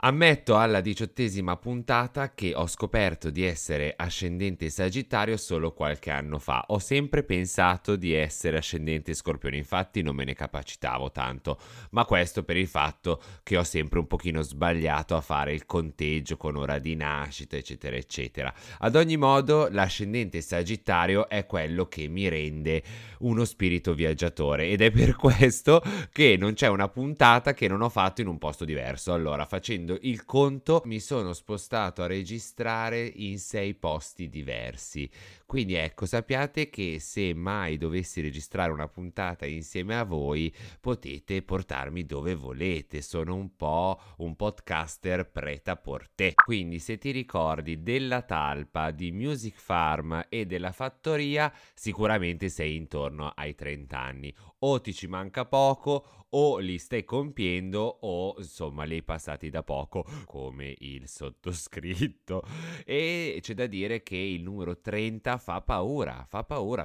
Ammetto alla 18ª puntata che ho scoperto di essere ascendente Sagittario solo qualche anno fa. Ho sempre pensato di essere ascendente Scorpione, infatti non me ne capacitavo tanto, ma questo per il fatto che ho sempre un pochino sbagliato a fare il conteggio con ora di nascita, eccetera, eccetera. Ad ogni modo, l'ascendente Sagittario è quello che mi rende uno spirito viaggiatore ed è per questo che non c'è una puntata che non ho fatto in un posto diverso. Allora, facendo il conto, mi sono spostato a registrare in 6 posti diversi, quindi ecco, sappiate che se mai dovessi registrare una puntata insieme a voi potete portarmi dove volete, sono un po' un podcaster prêt-à-porter. Quindi se ti ricordi della talpa di Music Farm e della fattoria, sicuramente sei intorno ai 30 anni, o ti ci manca poco o li stai compiendo o insomma li hai passati da poco come il sottoscritto. E c'è da dire che il numero 30 fa paura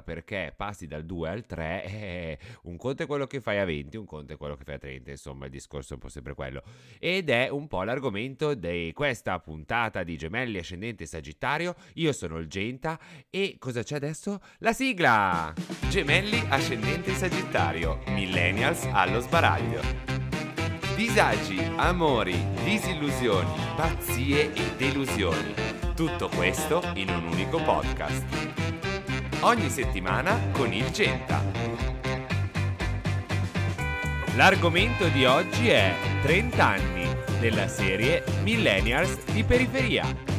perché passi dal 2 al 3 e un conto è quello che fai a 20, un conto è quello che fai a 30, insomma il discorso è un po' sempre quello, ed è un po' l'argomento di questa puntata di Gemelli Ascendente Sagittario. Io sono il Genta e cosa c'è adesso? La sigla! Gemelli Ascendente Sagittario, millennials allo sbaraglio. Disagi, amori, disillusioni, pazzie e delusioni. Tutto questo in un unico podcast. Ogni settimana con il Genta. L'argomento di oggi è 30 anni della serie Millennials di periferia.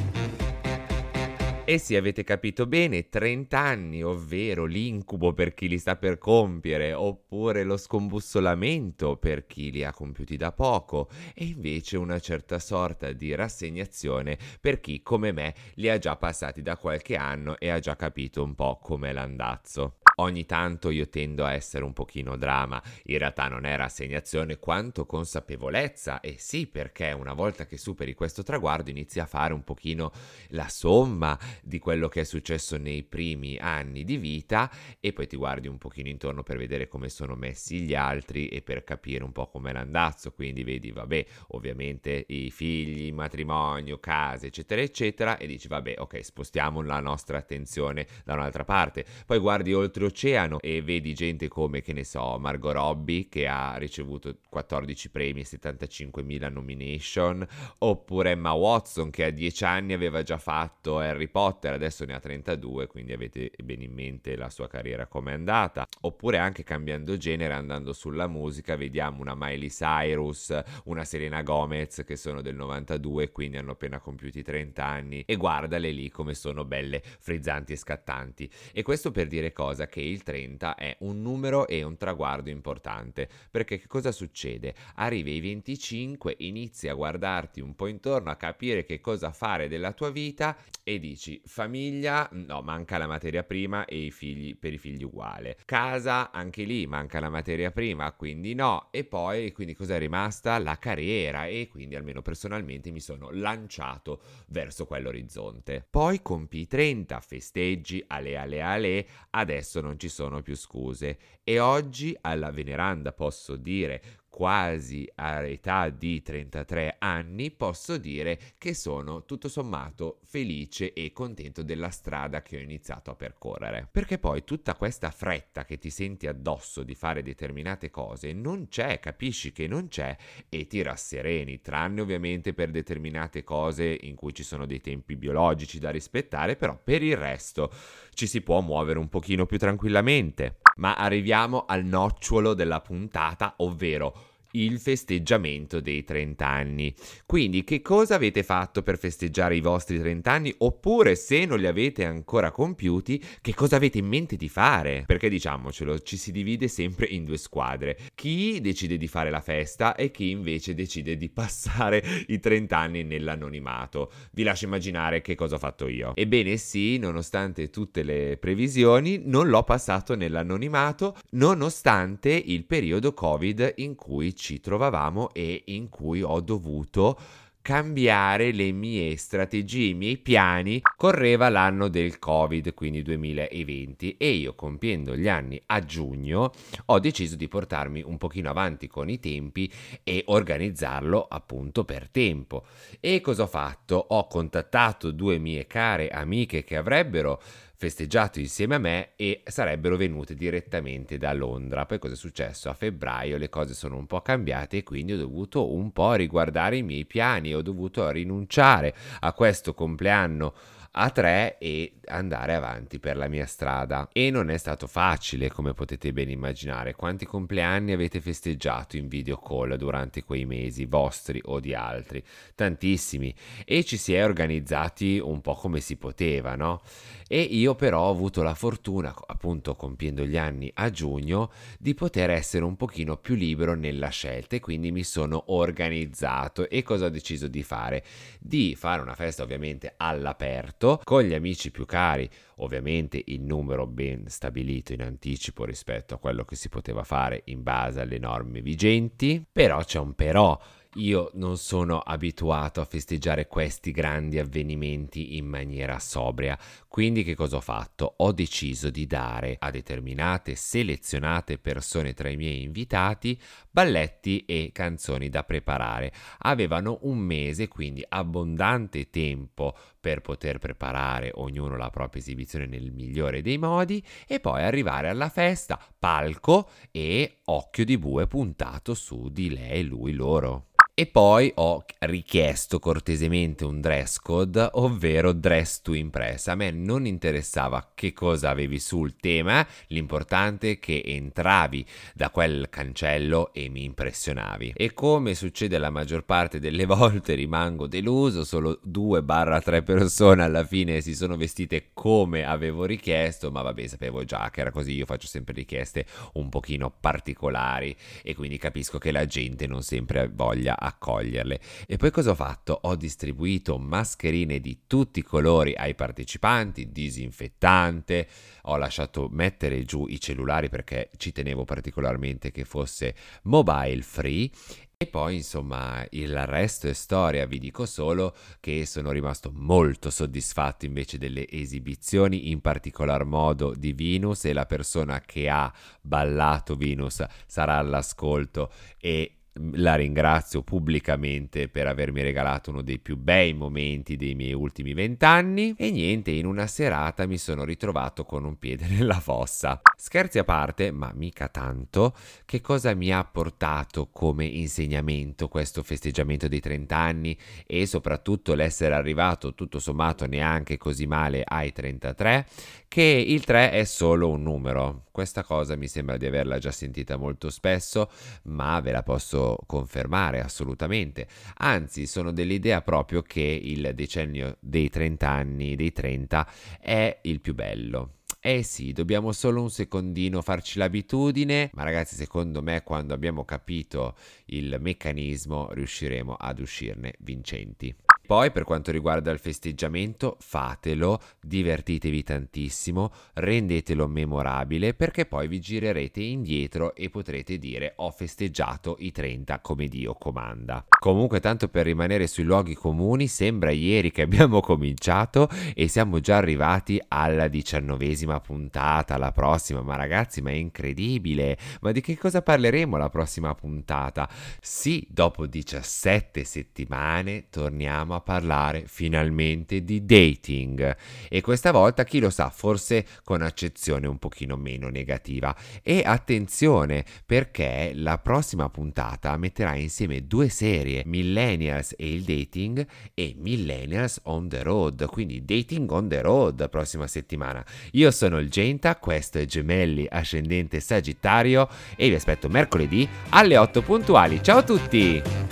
E sì, avete capito bene, 30 anni, ovvero l'incubo per chi li sta per compiere, oppure lo scombussolamento per chi li ha compiuti da poco, e invece una certa sorta di rassegnazione per chi, come me, li ha già passati da qualche anno e ha già capito un po' com'è l'andazzo. Ogni tanto io tendo a essere un pochino drama, in realtà non è rassegnazione quanto consapevolezza, e sì, perché una volta che superi questo traguardo inizi a fare un pochino la somma di quello che è successo nei primi anni di vita e poi ti guardi un pochino intorno per vedere come sono messi gli altri e per capire un po' com'è l'andazzo. Quindi vedi, vabbè, ovviamente i figli, matrimonio, case, eccetera eccetera, e dici vabbè, ok, spostiamo la nostra attenzione da un'altra parte. Poi guardi oltre oceano e vedi gente come, che ne so, Margot Robbie, che ha ricevuto 14 premi e 75.000 nomination, oppure Emma Watson, che a 10 anni aveva già fatto Harry Potter, adesso ne ha 32, quindi avete bene in mente la sua carriera com'è andata. Oppure anche cambiando genere, andando sulla musica, vediamo una Miley Cyrus, una Selena Gomez, che sono del 92, quindi hanno appena compiuti 30 anni, e guardale lì come sono belle, frizzanti e scattanti. E questo per dire cosa? Che il 30 è un numero e un traguardo importante, perché che cosa succede? Arrivi ai 25, inizi a guardarti un po' intorno, a capire che cosa fare della tua vita e dici famiglia, no, manca la materia prima, e i figli, per i figli uguale, casa, anche lì manca la materia prima, quindi no, e poi quindi cosa è rimasta? La carriera. E quindi almeno personalmente mi sono lanciato verso quell'orizzonte. Poi compi i 30, festeggi, ale, adesso non ci sono più scuse, e oggi alla veneranda posso dire, quasi all'età di 33 anni, posso dire che sono tutto sommato felice e contento della strada che ho iniziato a percorrere, perché poi tutta questa fretta che ti senti addosso di fare determinate cose non c'è, capisci che non c'è e ti rassereni, tranne ovviamente per determinate cose in cui ci sono dei tempi biologici da rispettare, però per il resto ci si può muovere un pochino più tranquillamente. Ma arriviamo al nocciolo della puntata, ovvero il festeggiamento dei 30 anni. Quindi che cosa avete fatto per festeggiare i vostri 30 anni? Oppure se non li avete ancora compiuti, che cosa avete in mente di fare? Perché diciamocelo, ci si divide sempre in due squadre. Chi decide di fare la festa e chi invece decide di passare i 30 anni nell'anonimato. Vi lascio immaginare che cosa ho fatto io. Ebbene sì, nonostante tutte le previsioni, non l'ho passato nell'anonimato, nonostante il periodo Covid in cui ci trovavamo e in cui ho dovuto cambiare le mie strategie, i miei piani. Correva l'anno del Covid, quindi 2020, e io, compiendo gli anni a giugno, ho deciso di portarmi un pochino avanti con i tempi e organizzarlo appunto per tempo. E cosa ho fatto? Ho contattato due mie care amiche che avrebbero festeggiato insieme a me e sarebbero venute direttamente da Londra. Poi cosa è successo? A febbraio le cose sono un po' cambiate e quindi ho dovuto un po' riguardare i miei piani, ho dovuto rinunciare a questo compleanno a tre e andare avanti per la mia strada. E non è stato facile, come potete ben immaginare. Quanti compleanni avete festeggiato in video call durante quei mesi, vostri o di altri? Tantissimi. E ci si è organizzati un po' come si poteva, no? E io però ho avuto la fortuna, appunto compiendo gli anni a giugno, di poter essere un pochino più libero nella scelta, e quindi mi sono organizzato. E cosa ho deciso di fare? Di fare una festa ovviamente all'aperto con gli amici più cari, ovviamente in numero ben stabilito in anticipo rispetto a quello che si poteva fare in base alle norme vigenti. Però c'è un però: io non sono abituato a festeggiare questi grandi avvenimenti in maniera sobria, quindi che cosa ho fatto? Ho deciso di dare a determinate selezionate persone tra i miei invitati balletti e canzoni da preparare. Avevano un mese, quindi abbondante tempo per poter preparare ognuno la propria esibizione nel migliore dei modi e poi arrivare alla festa, palco e occhio di bue puntato su di lei, lui, loro. E poi ho richiesto cortesemente un dress code, ovvero dress to impress. A me non interessava che cosa avevi sul tema, l'importante è che entravi da quel cancello e mi impressionavi. E come succede la maggior parte delle volte, rimango deluso, solo 2-3 persone alla fine si sono vestite come avevo richiesto, ma vabbè, sapevo già che era così. Io faccio sempre richieste un pochino particolari e quindi capisco che la gente non sempre ha voglia accoglierle. E poi cosa ho fatto? Ho distribuito mascherine di tutti i colori ai partecipanti, disinfettante, ho lasciato mettere giù i cellulari perché ci tenevo particolarmente che fosse mobile free. E poi insomma il resto è storia. Vi dico solo che sono rimasto molto soddisfatto invece delle esibizioni, in particolar modo di Venus, e la persona che ha ballato Venus sarà all'ascolto e la ringrazio pubblicamente per avermi regalato uno dei più bei momenti dei miei ultimi 20 anni. E niente, in una serata mi sono ritrovato con un piede nella fossa. Scherzi a parte, ma mica tanto. Che cosa mi ha portato come insegnamento questo festeggiamento dei 30 anni e soprattutto l'essere arrivato tutto sommato neanche così male ai 33? Che il 3 è solo un numero. Questa cosa mi sembra di averla già sentita molto spesso, ma ve la posso confermare assolutamente. Anzi, sono dell'idea proprio che il decennio dei 30 anni, dei 30, è il più bello. Eh sì, dobbiamo solo un secondino farci l'abitudine, ma ragazzi, secondo me quando abbiamo capito il meccanismo riusciremo ad uscirne vincenti. Poi per quanto riguarda il festeggiamento, fatelo, divertitevi tantissimo, rendetelo memorabile, perché poi vi girerete indietro e potrete dire ho festeggiato i 30 come Dio comanda. Comunque, tanto per rimanere sui luoghi comuni, sembra ieri che abbiamo cominciato e siamo già arrivati alla 19ª puntata, la prossima. Ma ragazzi, ma è incredibile, ma di che cosa parleremo la prossima puntata? Sì, dopo 17 settimane torniamo a parlare finalmente di dating, e questa volta, chi lo sa, forse con accezione un pochino meno negativa. E attenzione, perché la prossima puntata metterà insieme due serie, Millennials e il dating e Millennials on the road, quindi dating on the road prossima settimana. Io sono il Genta, questo è Gemelli ascendente Sagittario e vi aspetto mercoledì alle 8 puntuali. Ciao a tutti!